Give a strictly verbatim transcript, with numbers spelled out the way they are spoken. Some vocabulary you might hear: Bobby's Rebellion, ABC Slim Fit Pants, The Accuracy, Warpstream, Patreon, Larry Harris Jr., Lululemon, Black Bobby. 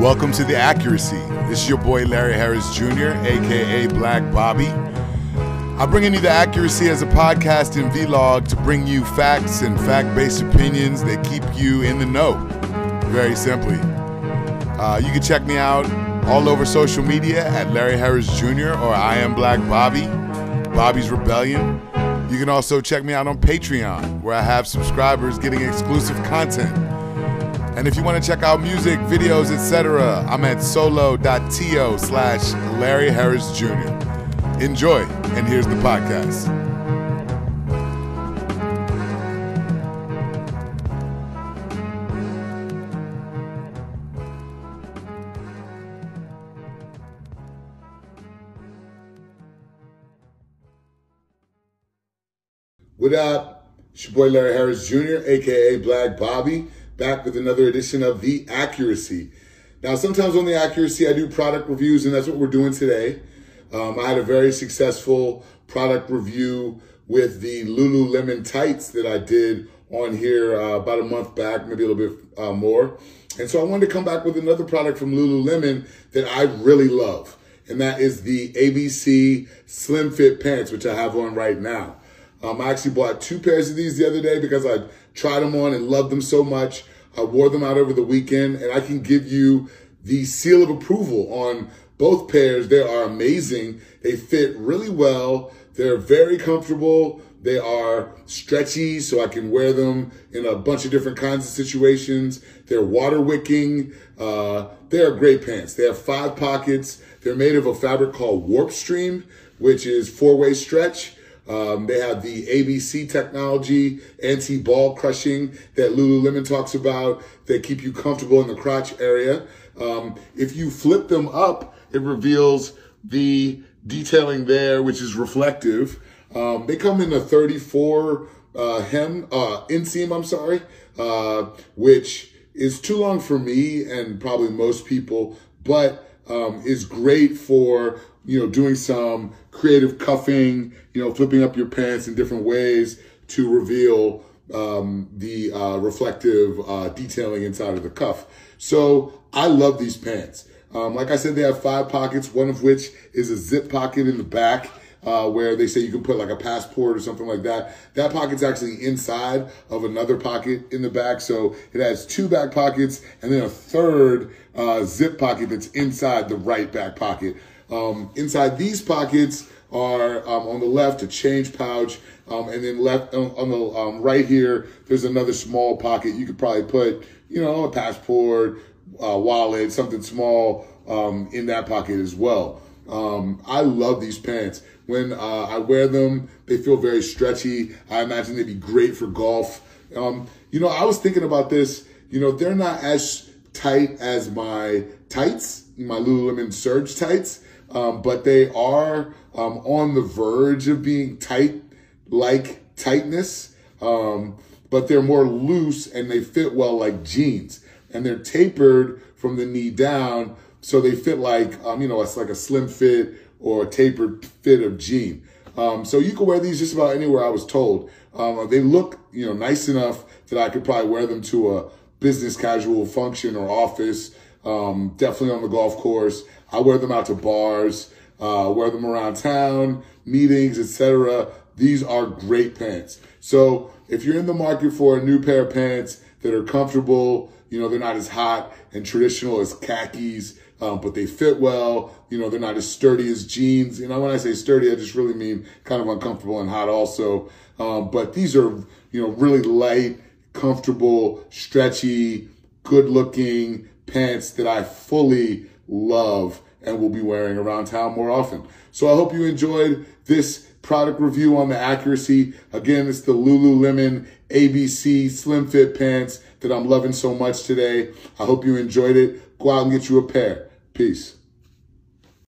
Welcome to The Accuracy. This is your boy Larry Harris Junior, aka Black Bobby. I'm bringing you The Accuracy as a podcast and vlog to bring you facts and fact-based opinions that keep you in the know, very simply. Uh, you can check me out all over social media at Larry Harris Junior or I Am Black Bobby, Bobby's Rebellion. You can also check me out on Patreon, where I have subscribers getting exclusive content. And if you want to check out music, videos, et cetera, I'm at solo.to slash Larry Harris Junior Enjoy, and here's the podcast. What up? It's your boy Larry Harris Junior, aka Black Bobby, back with another edition of The Accuracy. Now, sometimes on The Accuracy, I do product reviews, and that's what we're doing today. Um, I had a very successful product review with the Lululemon tights that I did on here uh, about a month back, maybe a little bit uh, more. And so I wanted to come back with another product from Lululemon that I really love, and that is the A B C Slim Fit Pants, which I have on right now. Um, I actually bought two pairs of these the other day because I tried them on and loved them so much. I wore them out over the weekend, and I can give you the seal of approval on both pairs. They are amazing. They fit really well. They're very comfortable. They are stretchy, so I can wear them in a bunch of different kinds of situations. They're water wicking. Uh, they are great pants. They have five pockets. They're made of a fabric called Warpstream, which is four-way stretch. Um, they have the A B C technology, anti-ball crushing that Lululemon talks about, that keep you comfortable in the crotch area. Um, if you flip them up, it reveals the detailing there, which is reflective. Um, they come in a thirty-four uh, hem, uh, inseam, I'm sorry, uh, which is too long for me and probably most people, but um, is great for, you know, doing some creative cuffing, you know, flipping up your pants in different ways to reveal um, the uh, reflective uh, detailing inside of the cuff. So I love these pants. Um, like I said, they have five pockets, one of which is a zip pocket in the back uh, where they say you can put like a passport or something like that. That pocket's actually inside of another pocket in the back. So it has two back pockets and then a third uh, zip pocket that's inside the right back pocket. Um, inside these pockets are um, on the left a change pouch, um, and then left um, on the um, right here, there's another small pocket. You could probably put, you know, a passport, uh, wallet, something small um, in that pocket as well. Um, I love these pants. When uh, I wear them, they feel very stretchy. I imagine they'd be great for golf. Um, you know, I was thinking about this. You know, they're not as tight as my tights, my Lululemon Surge tights. Um, but they are um, on the verge of being tight-like tightness, um, but they're more loose and they fit well like jeans. And they're tapered from the knee down, so they fit like, um, you know, it's like a slim fit or a tapered fit of jean. Um, so you can wear these just about anywhere, I was told. Um, they look, you know, nice enough that I could probably wear them to a business casual function or office, um, definitely on the golf course. I wear them out to bars, uh, wear them around town, meetings, et cetera. These are great pants. So if you're in the market for a new pair of pants that are comfortable, you know, they're not as hot and traditional as khakis, um, but they fit well. You know, they're not as sturdy as jeans. You know, when I say sturdy, I just really mean kind of uncomfortable and hot also. Um, but these are, you know, really light, comfortable, stretchy, good-looking pants that I fully love and will be wearing around town more often. So I hope you enjoyed this product review on The Accuracy. Again, it's the Lululemon A B C Slim Fit Pants that I'm loving so much today. I hope you enjoyed it. Go out and get you a pair. Peace.